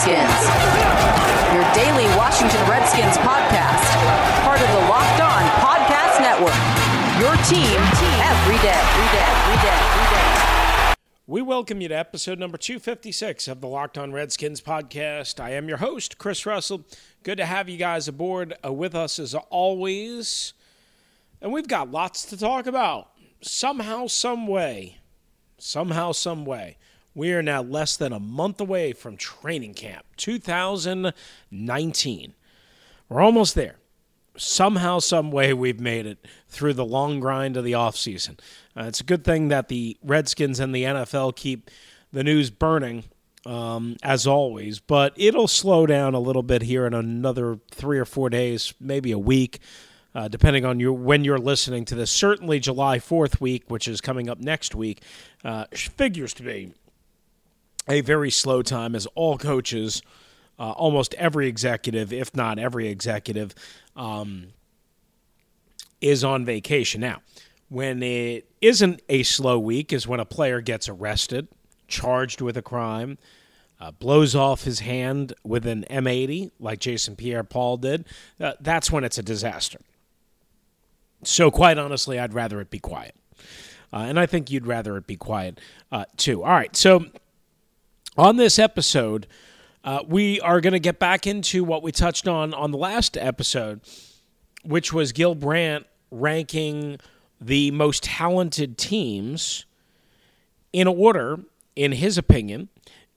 Redskins, your daily Washington Redskins podcast, part of the Locked On Podcast Network, your team every day, We welcome you to episode number 256 of the Locked On Redskins podcast. I am your host, Chris Russell. Good to have you guys aboard with us as always. And we've got lots to talk about. Somehow, some way. We are now less than a month away from training camp 2019. We're almost there. Somehow, some way, we've made it through the long grind of the offseason. It's a good thing that the Redskins and the NFL keep the news burning, as always, but it'll slow down a little bit here in another 3 or 4 days, maybe a week, depending on when you're listening to this. Certainly July 4th week, which is coming up next week, figures to be a very slow time as all coaches, almost every executive, if not every executive, is on vacation. Now, when it isn't a slow week is when a player gets arrested, charged with a crime, blows off his hand with an M80 like Jason Pierre-Paul did. That's when it's a disaster. So quite honestly, I'd rather it be quiet. And I think you'd rather it be quiet too. All right, so on this episode, we are going to get back into what we touched on the last episode, which was Gil Brandt ranking the most talented teams in order, in his opinion,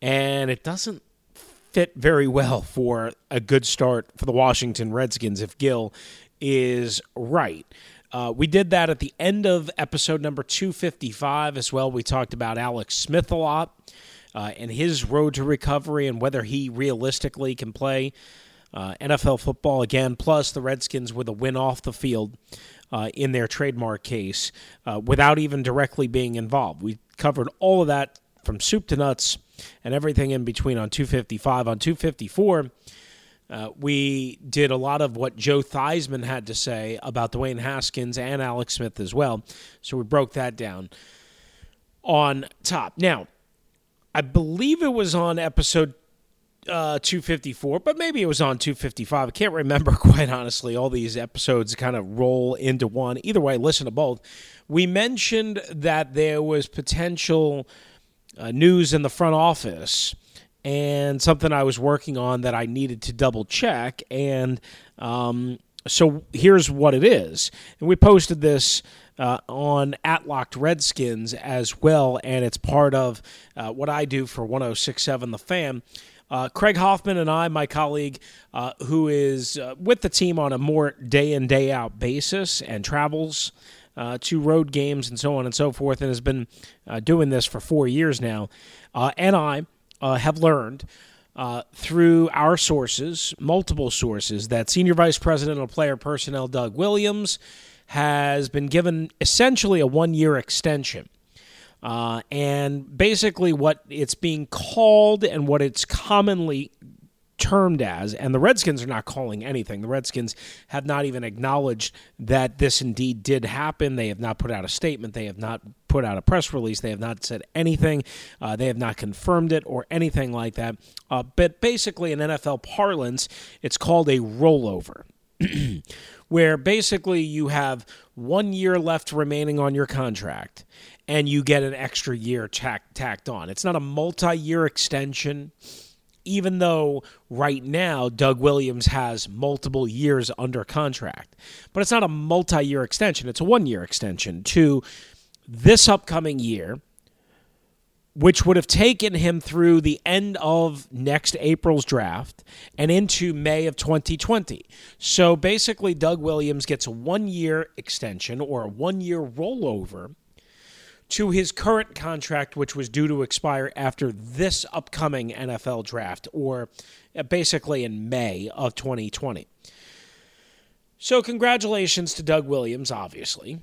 and it doesn't fit very well for a good start for the Washington Redskins if Gil is right. We did that at the end of episode number 255 as well. We talked about Alex Smith a lot. And his road to recovery and whether he realistically can play NFL football again, plus the Redskins with a win off the field in their trademark case without even directly being involved. We covered all of that from soup to nuts and everything in between on 255. On 254, we did a lot of what Joe Theismann had to say about Dwayne Haskins and Alex Smith as well, so we broke that down on top. Now, I believe it was on episode 254, but maybe it was on 255. I can't remember, quite honestly. All these episodes kind of roll into one. Either way, listen to both. We mentioned that there was potential news in the front office and something I was working on that I needed to double-check. And so here's what it is. And we posted this on @LockedRedskins as well, and it's part of what I do for 106.7 The Fan. Craig Hoffman and I, my colleague, who is with the team on a more day-in, day-out basis and travels to road games and so on and so forth, and has been doing this for 4 years now, and I have learned through our sources, multiple sources, that Senior Vice President of Player Personnel Doug Williams has been given essentially a one-year extension. And basically what it's being called and what it's commonly termed as, and the Redskins are not calling anything. The Redskins have not even acknowledged that this indeed did happen. They have not put out a statement. They have not put out a press release. They have not said anything. They have not confirmed it or anything like that. But basically in NFL parlance, it's called a rollover, where basically you have 1 year left remaining on your contract and you get an extra year tacked on. It's not a multi-year extension, even though right now Doug Williams has multiple years under contract. But it's not a multi-year extension. It's a one-year extension to this upcoming year, which would have taken him through the end of next April's draft and into May of 2020. So basically, Doug Williams gets a one-year extension or a one-year rollover to his current contract, which was due to expire after this upcoming NFL draft, or basically in May of 2020. So congratulations to Doug Williams, obviously.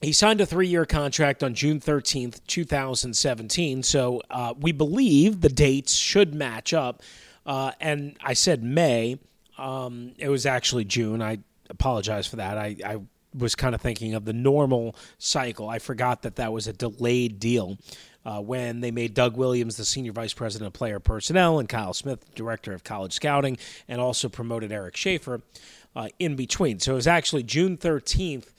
He signed a 3-year contract on June 13th, 2017, so we believe the dates should match up. And I said May. It was actually June. I apologize for that. I was kind of thinking of the normal cycle. I forgot that that was a delayed deal when they made Doug Williams the senior vice president of player personnel and Kyle Smith director of college scouting, and also promoted Eric Schaefer in between. So it was actually June 13th,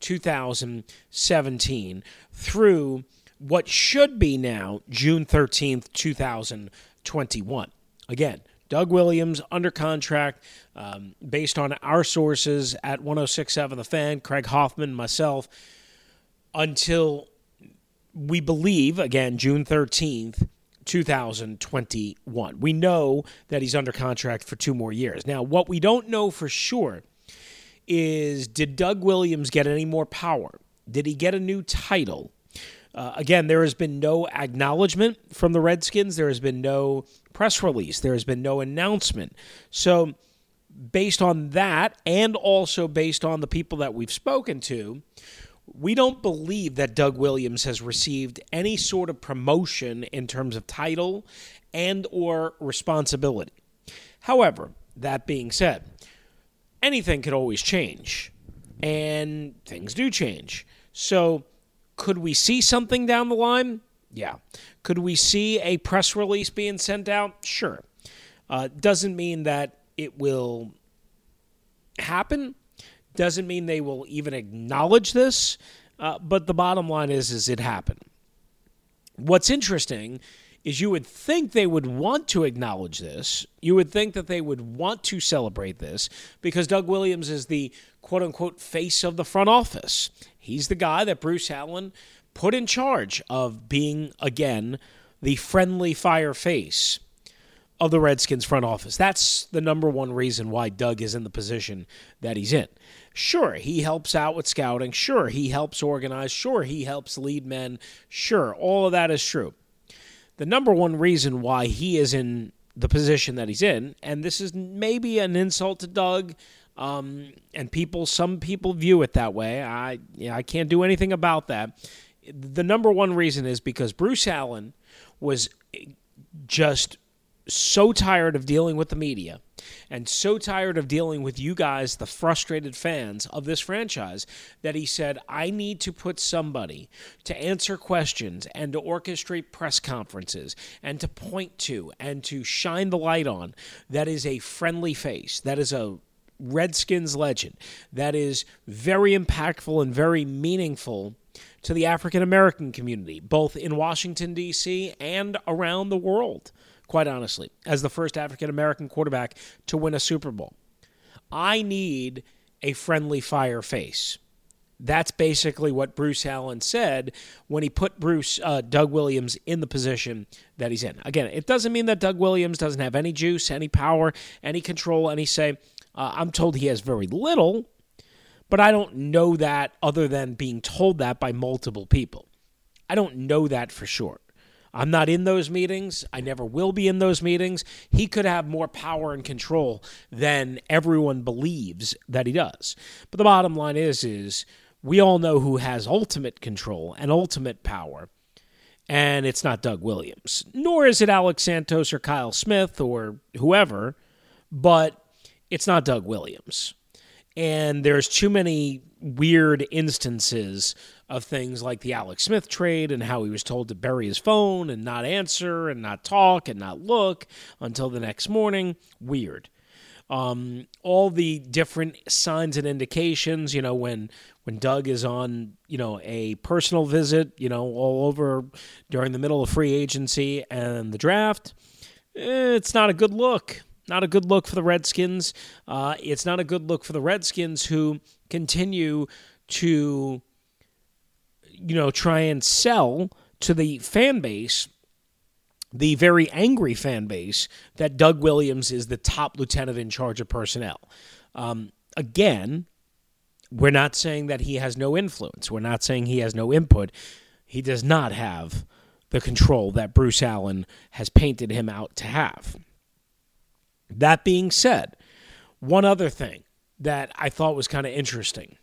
2017 through what should be now June 13th, 2021. Again, Doug Williams under contract, based on our sources at 106.7 The Fan, Craig Hoffman, myself, until we believe, again, June 13th, 2021. We know that he's under contract for 2 more years. Now, what we don't know for sure is, did Doug Williams get any more power? Did he get a new title? Again, there has been no acknowledgement from the Redskins. There has been no press release. There has been no announcement. So based on that, and also based on the people that we've spoken to, we don't believe that Doug Williams has received any sort of promotion in terms of title and or responsibility. However, that being said, anything could always change, and things do change. So could we see something down the line? Yeah. Could we see a press release being sent out? Sure. Doesn't mean that it will happen. Doesn't mean they will even acknowledge this. But the bottom line is it happened. What's interesting is you would think they would want to acknowledge this. You would think that they would want to celebrate this because Doug Williams is the quote-unquote face of the front office. He's the guy that Bruce Allen put in charge of being, again, the friendly fire face of the Redskins front office. That's the number one reason why Doug is in the position that he's in. Sure, he helps out with scouting. Sure, he helps organize. Sure, he helps lead men. Sure, all of that is true. The number one reason why he is in the position that he's in, and this is maybe an insult to Doug, and some people view it that way. I can't do anything about that. The number one reason is because Bruce Allen was just so tired of dealing with the media and so tired of dealing with you guys, the frustrated fans of this franchise, that he said, I need to put somebody to answer questions and to orchestrate press conferences and to point to and to shine the light on that is a friendly face, that is a Redskins legend, that is very impactful and very meaningful to the African-American community, both in Washington, D.C. and around the world. Quite honestly, as the first African-American quarterback to win a Super Bowl. I need a friendly fire face. That's basically what Bruce Allen said when he put Doug Williams in the position that he's in. Again, it doesn't mean that Doug Williams doesn't have any juice, any power, any control, any say. I'm told he has very little, but I don't know that other than being told that by multiple people. I don't know that for sure. I'm not in those meetings. I never will be in those meetings. He could have more power and control than everyone believes that he does. But the bottom line is we all know who has ultimate control and ultimate power, and it's not Doug Williams, nor is it Alex Santos or Kyle Smith or whoever, but it's not Doug Williams. And there's too many weird instances of things like the Alex Smith trade and how he was told to bury his phone and not answer and not talk and not look until the next morning. Weird. All the different signs and indications, when Doug is on, a personal visit, all over during the middle of free agency and the draft, it's not a good look. Not a good look for the Redskins. It's not a good look for the Redskins who continue to, try and sell to the fan base, the very angry fan base, that Doug Williams is the top lieutenant in charge of personnel. Again, we're not saying that he has no influence. We're not saying he has no input. He does not have the control that Bruce Allen has painted him out to have. That being said, one other thing that I thought was kind of interesting.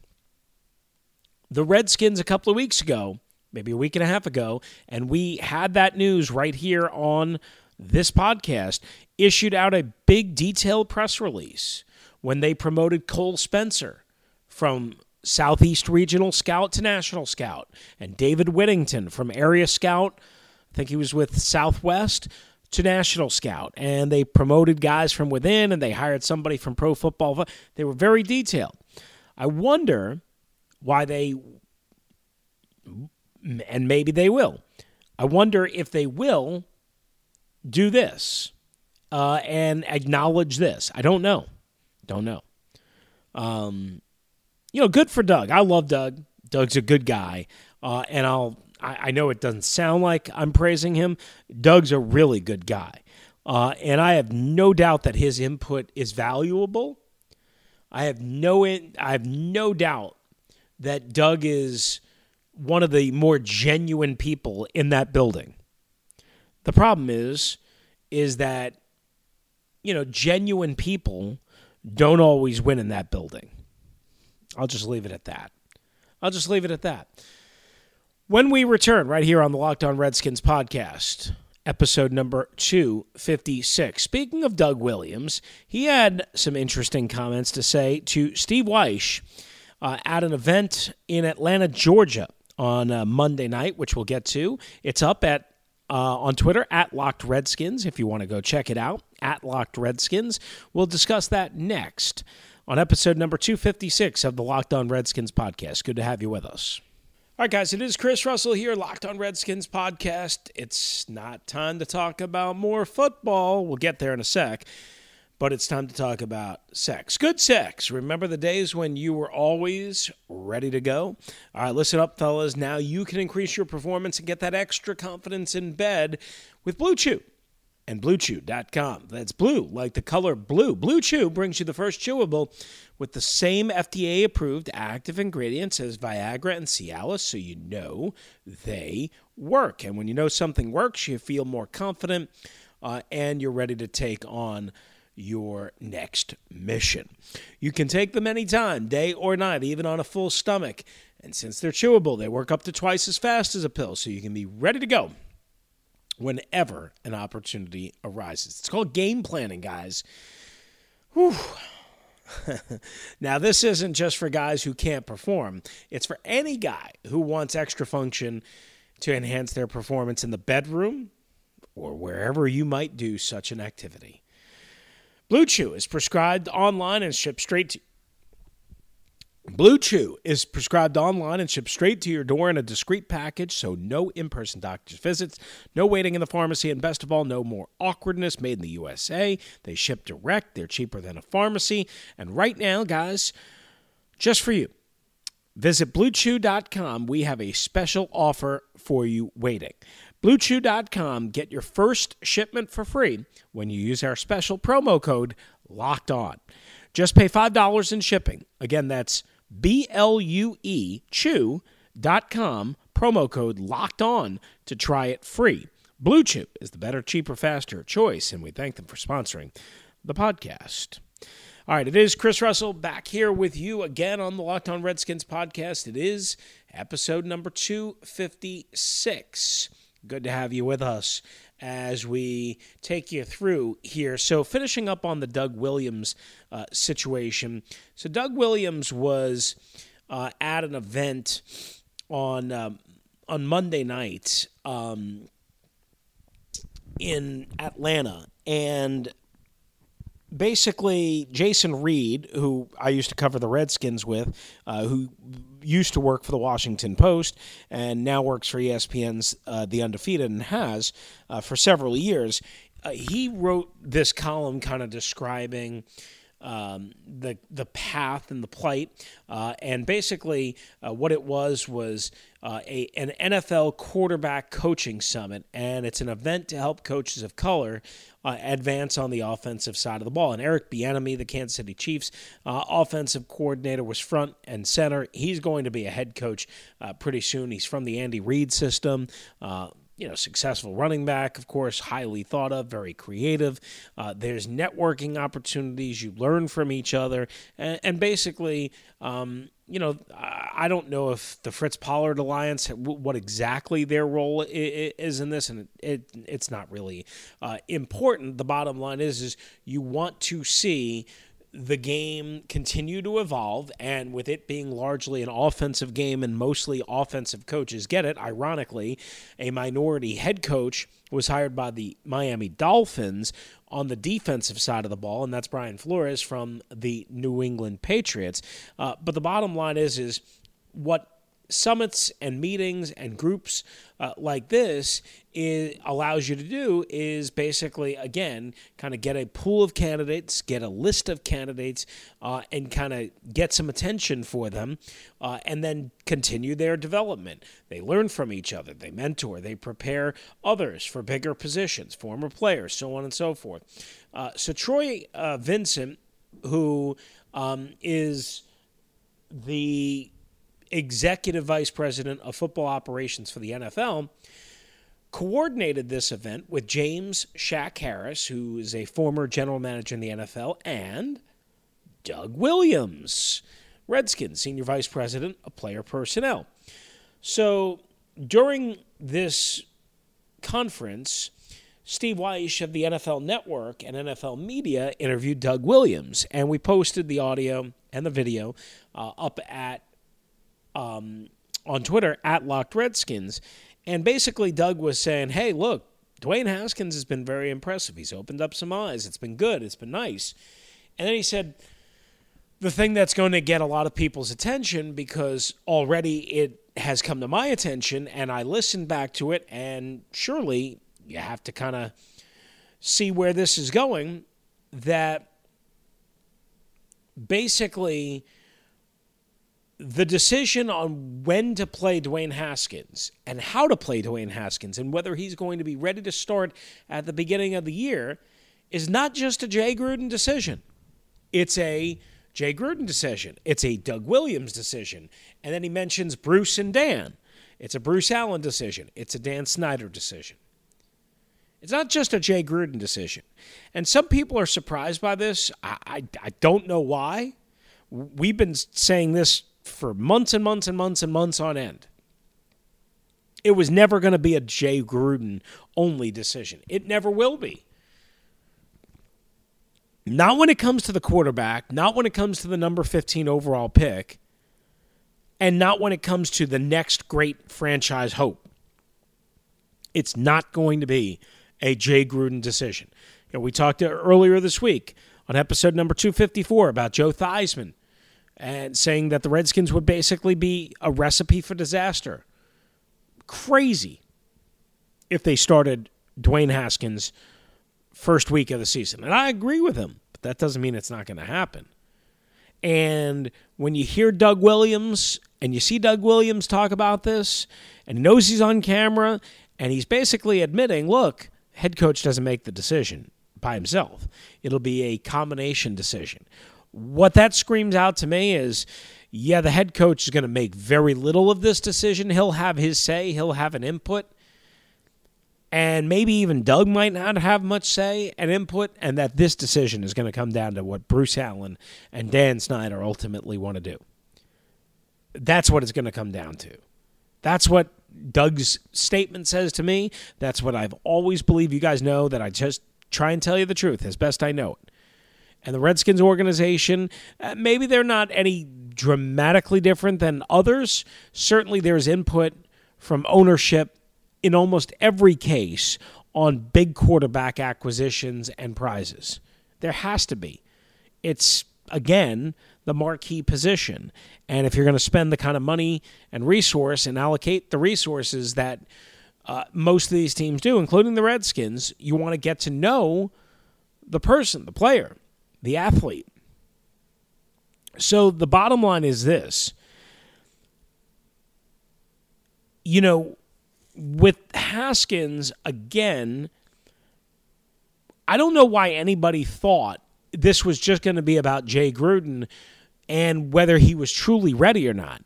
The Redskins a couple of weeks ago, maybe a week and a half ago, and we had that news right here on this podcast, issued out a big detailed press release when they promoted Cole Spencer from Southeast Regional Scout to National Scout, and David Whittington from Area Scout, I think he was with Southwest, to National Scout. And they promoted guys from within, and they hired somebody from Pro Football. They were very detailed. I wonder why they, and maybe they will, I wonder if they will do this and acknowledge this. I don't know. You know, good for Doug. I love Doug. Doug's a good guy. And I know it doesn't sound like I'm praising him. Doug's a really good guy. And I have no doubt that his input is valuable. I have no doubt that Doug is one of the more genuine people in that building. The problem is that, you know, genuine people don't always win in that building. I'll just leave it at that. When we return right here on the Locked On Redskins podcast, episode number 256. Speaking of Doug Williams, he had some interesting comments to say to Steve Wyche at an event in Atlanta, Georgia on Monday night, which we'll get to. It's up at on Twitter, at Locked Redskins, if you want to go check it out, at Locked Redskins. We'll discuss that next on episode number 256 of the Locked On Redskins podcast. Good to have you with us. All right, guys, it is Chris Russell here, Locked On Redskins podcast. It's not time to talk about more football. We'll get there in a sec, but it's time to talk about sex. Good sex. Remember the days when you were always ready to go? All right, listen up, fellas. Now you can increase your performance and get that extra confidence in bed with BlueChew. And BlueChew.com. That's blue, like the color blue. BlueChew brings you the first chewable with the same FDA-approved active ingredients as Viagra and Cialis, so you know they work. And when you know something works, you feel more confident, and you're ready to take on your next mission. You can take them anytime, day or night, even on a full stomach. And since they're chewable, they work up to twice as fast as a pill, so you can be ready to go whenever an opportunity arises. It's called game planning, guys. Whew. Now, this isn't just for guys who can't perform. It's for any guy who wants extra function to enhance their performance in the bedroom or wherever you might do such an activity. Blue Chew is prescribed online and shipped straight to your door in a discreet package, so no in-person doctor's visits, no waiting in the pharmacy, and best of all, no more awkwardness. Made in the USA. They ship direct. They're cheaper than a pharmacy. And right now, guys, just for you, visit BlueChew.com. We have a special offer for you waiting. BlueChew.com. Get your first shipment for free when you use our special promo code LOCKEDON. Just pay $5 in shipping. Again, that's BlueChew.com, promo code locked on to try it free. Blue Chew is the better, cheaper, faster choice, and we thank them for sponsoring the podcast. All right, it is Chris Russell back here with you again on the Locked On Redskins podcast. It is episode number 256. Good to have you with us as we take you through here. So finishing up on the Doug Williams situation. So Doug Williams was at an event on Monday night in Atlanta. And basically Jason Reed, who I used to cover the Redskins with, who used to work for the Washington Post and now works for ESPN's The Undefeated and has for several years. He wrote this column kind of describing the path and the plight. And basically what it was an NFL quarterback coaching summit. And it's an event to help coaches of color advance on the offensive side of the ball. And Eric Bieniemy, the Kansas City Chiefs offensive coordinator, was front and center. He's going to be a head coach pretty soon. He's from the Andy Reid system. You know, successful running back, of course, highly thought of, very creative. There's networking opportunities. You learn from each other. And basically, you know, I don't know if the Fritz Pollard Alliance, what exactly their role is in this, and it's not really important. The bottom line is you want to see the game continue to evolve, and with it being largely an offensive game and mostly offensive coaches get it, ironically, a minority head coach was hired by the Miami Dolphins on the defensive side of the ball, and that's Brian Flores from the New England Patriots. But the bottom line is what summits and meetings and groups like this allows you to do is basically, again, kind of get a pool of candidates, get a list of candidates, and kind of get some attention for them, and then continue their development. They learn from each other. They mentor. They prepare others for bigger positions, former players, so on and so forth. So Troy Vincent, who is the Executive Vice President of Football Operations for the NFL, coordinated this event with James "Shaq" Harris, who is a former general manager in the NFL, and Doug Williams, Redskins Senior Vice President of Player Personnel. So during this conference, Steve Wyche of the NFL Network and NFL Media interviewed Doug Williams, and we posted the audio and the video up at on Twitter at Locked Redskins. And basically Doug was saying, hey, look, Dwayne Haskins has been very impressive. He's opened up some eyes. It's been good. It's been nice. And then he said, the thing that's going to get a lot of people's attention, because already it has come to my attention and I listened back to it, and surely you have to kind of see where this is going, that basically the decision on when to play Dwayne Haskins and how to play Dwayne Haskins and whether he's going to be ready to start at the beginning of the year is not just a Jay Gruden decision. It's a Jay Gruden decision. It's a Doug Williams decision. And then he mentions Bruce and Dan. It's a Bruce Allen decision. It's a Dan Snyder decision. It's not just a Jay Gruden decision. And some people are surprised by this. I don't know why. We've been saying this for months and months and months and months on end. It was never going to be a Jay Gruden only decision. It never will be. Not when it comes to the quarterback, not when it comes to the number 15 overall pick, and not when it comes to the next great franchise hope. It's not going to be a Jay Gruden decision. You know, we talked earlier this week on episode number 254 about Joe Theismann, and saying that the Redskins would basically be a recipe for disaster. Crazy if they started Dwayne Haskins first week of the season. And I agree with him, but that doesn't mean it's not going to happen. And when you hear Doug Williams and you see Doug Williams talk about this, and he knows he's on camera, and he's basically admitting, look, head coach doesn't make the decision by himself. It'll be a combination decision. What that screams out to me is, yeah, the head coach is going to make very little of this decision. He'll have his say. He'll have an input. And maybe even Doug might not have much say and input, and that this decision is going to come down to what Bruce Allen and Dan Snyder ultimately want to do. That's what it's going to come down to. That's what Doug's statement says to me. That's what I've always believed. You guys know that I just try and tell you the truth as best I know it. And the Redskins organization, maybe they're not any dramatically different than others. Certainly there's input from ownership in almost every case on big quarterback acquisitions and prizes. There has to be. It's, again, the marquee position. And if you're going to spend the kind of money and resource and allocate the resources that most of these teams do, including the Redskins, you want to get to know the person, the player, the athlete. So the bottom line is this. You know, with Haskins, again, I don't know why anybody thought this was just going to be about Jay Gruden and whether he was truly ready or not.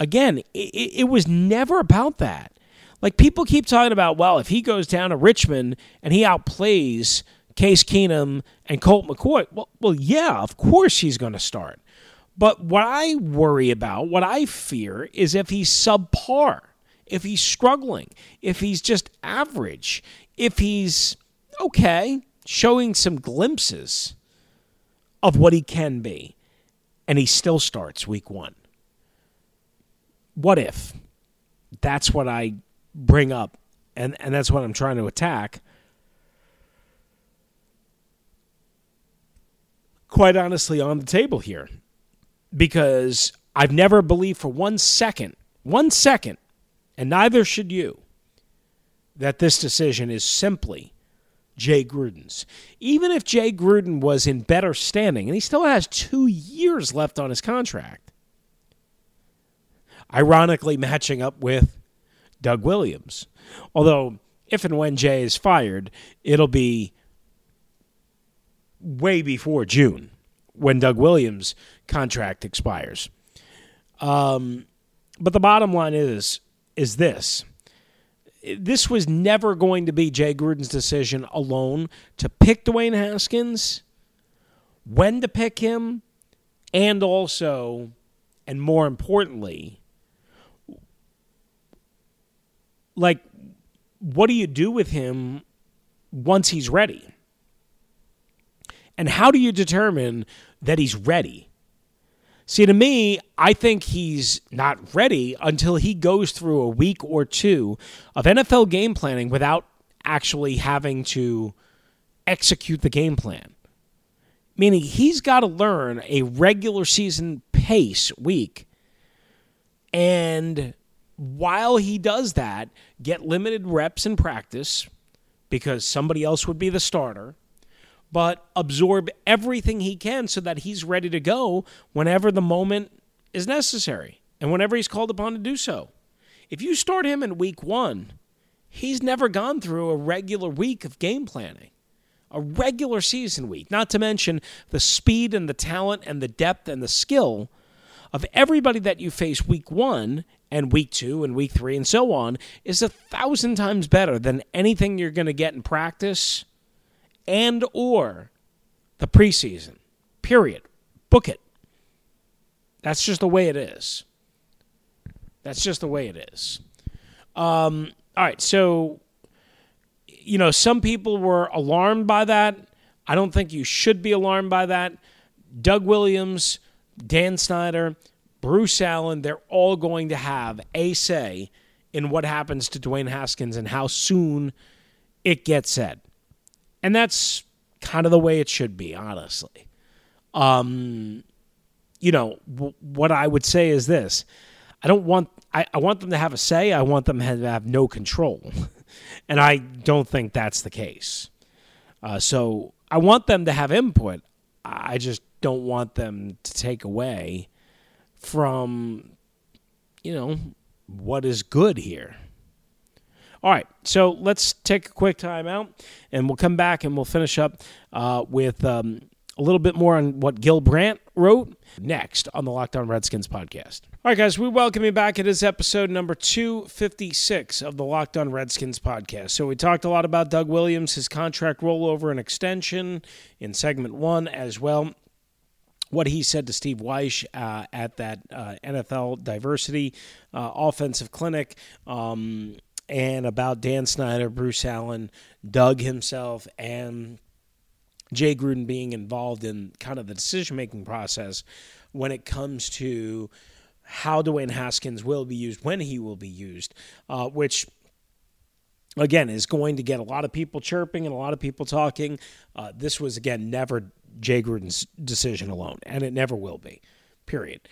Again, it was never about that. Like, people keep talking about, well, if he goes down to Richmond and he outplays Case Keenum and Colt McCoy, well, yeah, of course he's going to start. But what I worry about, what I fear, is if he's subpar, if he's struggling, if he's just average, if he's okay, showing some glimpses of what he can be, and he still starts week one. What if? That's what I bring up, and that's what I'm trying to attack. Quite honestly, on the table here, because I've never believed for one second, and neither should you, that this decision is simply Jay Gruden's. Even if Jay Gruden was in better standing, and he still has 2 years left on his contract, ironically matching up with Doug Williams. Although, if and when Jay is fired, it'll be way before June when Doug Williams' contract expires. But the bottom line is this. This was never going to be Jay Gruden's decision alone to pick Dwayne Haskins, when to pick him, and also, and more importantly, like, what do you do with him once he's ready? And how do you determine that he's ready? See, to me, I think he's not ready until he goes through a week or two of NFL game planning without actually having to execute the game plan. Meaning he's got to learn a regular season pace week, and while he does that, get limited reps in practice because somebody else would be the starter, but absorb everything he can so that he's ready to go whenever the moment is necessary and whenever he's called upon to do so. If you start him in week one, he's never gone through a regular week of game planning, a regular season week, not to mention the speed and the talent and the depth and the skill of everybody that you face week one and week two and week three and so on is 1,000 times better than anything you're going to get in practice and or the preseason, period. Book it. That's just the way it is. All right, so, you know, some people were alarmed by that. I don't think you should be alarmed by that. Doug Williams, Dan Snyder, Bruce Allen, they're all going to have a say in what happens to Dwayne Haskins and how soon it gets said. And that's kind of the way it should be, honestly. You know, what I would say is this. I want them to have a say. I want them to have no control. And I don't think that's the case. So I want them to have input. I just don't want them to take away from, you know, what is good here. All right, so let's take a quick time out, and we'll come back and we'll finish up with a little bit more on what Gil Brandt wrote next on the Locked On Redskins podcast. All right, guys, we welcome you back. It is episode number 256 of the Locked On Redskins podcast. So we talked a lot about Doug Williams, his contract rollover and extension in segment one as well. What he said to Steve Wyche at that NFL diversity offensive clinic. And about Dan Snyder, Bruce Allen, Doug himself, and Jay Gruden being involved in kind of the decision-making process when it comes to how Dwayne Haskins will be used, when he will be used, which, again, is going to get a lot of people chirping and a lot of people talking. This was, again, never Jay Gruden's decision alone, and it never will be, period.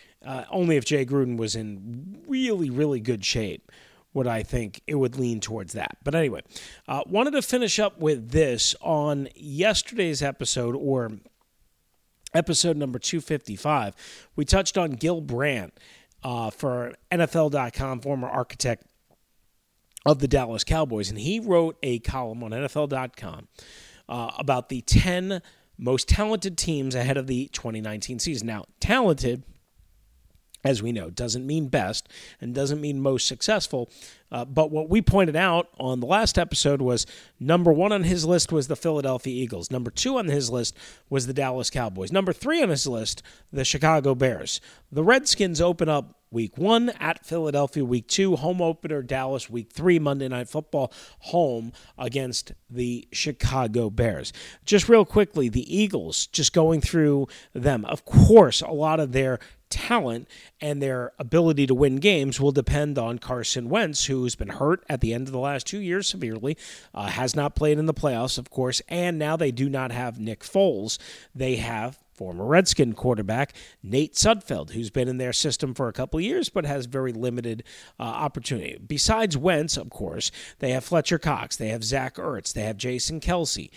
Only if Jay Gruden was in really, really good shape would I think it would lean towards that. But anyway, wanted to finish up with this on yesterday's episode, or episode number 255. We touched on Gil Brandt for NFL.com, former architect of the Dallas Cowboys, and he wrote a column on NFL.com about the 10 most talented teams ahead of the 2019 season. Now, talented as we know, doesn't mean best and doesn't mean most successful. But what we pointed out on the last episode was number one on his list was the Philadelphia Eagles. Number two on his list was the Dallas Cowboys. Number three on his list, the Chicago Bears. The Redskins open up week one at Philadelphia, week two, home opener, Dallas, week three, Monday Night Football, home against the Chicago Bears. Just real quickly, the Eagles, just going through them. Of course, a lot of their talent and their ability to win games will depend on Carson Wentz, who's been hurt at the end of the last 2 years severely, has not played in the playoffs, of course, and now they do not have Nick Foles. They have former Redskin quarterback Nate Sudfeld, who's been in their system for a couple of years but has very limited opportunity. Besides Wentz, of course, they have Fletcher Cox, they have Zach Ertz, they have Jason Kelce,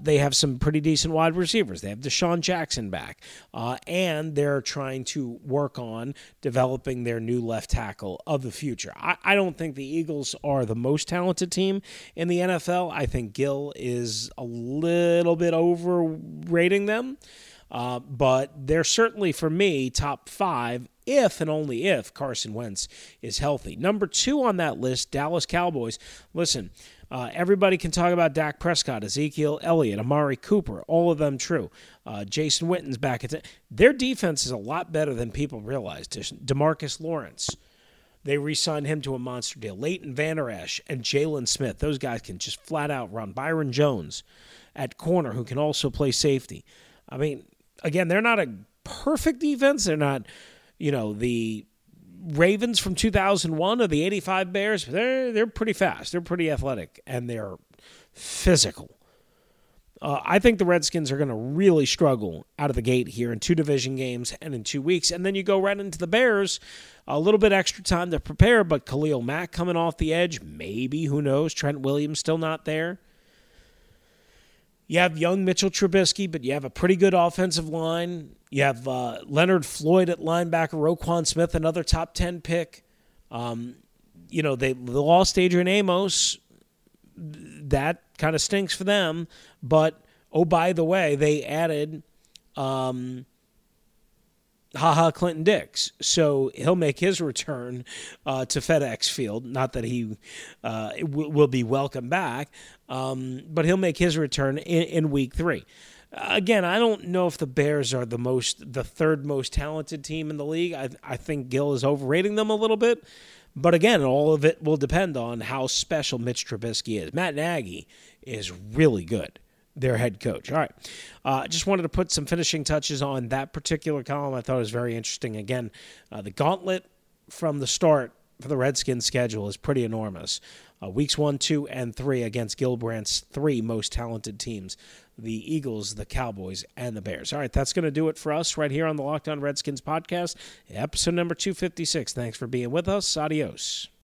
they have some pretty decent wide receivers, they have Deshaun Jackson back, and they're trying to work on developing their new left tackle of the future. I don't think the Eagles are the most talented team in the NFL. I think Gil is a little bit overrating them. But they're certainly, for me, top five if and only if Carson Wentz is healthy. Number two on that list, Dallas Cowboys. Listen, everybody can talk about Dak Prescott, Ezekiel Elliott, Amari Cooper, all of them true. Jason Witten's back. Their defense is a lot better than people realize. DeMarcus Lawrence, they re-signed him to a monster deal. Leighton Vander Esch and Jalen Smith, those guys can just flat out run. Byron Jones at corner, who can also play safety. I mean, again, they're not a perfect defense. They're not, you know, the Ravens from 2001 or the 85 Bears. They're pretty fast. They're pretty athletic, and they're physical. I think the Redskins are going to really struggle out of the gate here in two division games and in 2 weeks. And then you go right into the Bears, a little bit extra time to prepare, but Khalil Mack coming off the edge, maybe, who knows? Trent Williams still not there. You have young Mitchell Trubisky, but you have a pretty good offensive line. You have Leonard Floyd at linebacker, Roquan Smith, another top 10 pick. You know, they lost Adrian Amos. That kind of stinks for them. But, oh, by the way, they added Clinton Dix. So he'll make his return to FedEx Field. Not that he will be welcome back, but he'll make his return in week three. Again, I don't know if the Bears are the third most talented team in the league. I think Gil is overrating them a little bit. But again, all of it will depend on how special Mitch Trubisky is. Matt Nagy is really good, their head coach. All right. Just wanted to put some finishing touches on that particular column. I thought it was very interesting. Again, the gauntlet from the start for the Redskins schedule is pretty enormous. Weeks 1, 2, and 3 against Gil Brandt's three most talented teams, the Eagles, the Cowboys, and the Bears. All right, that's going to do it for us right here on the Locked On Redskins podcast, episode number 256. Thanks for being with us. Adios.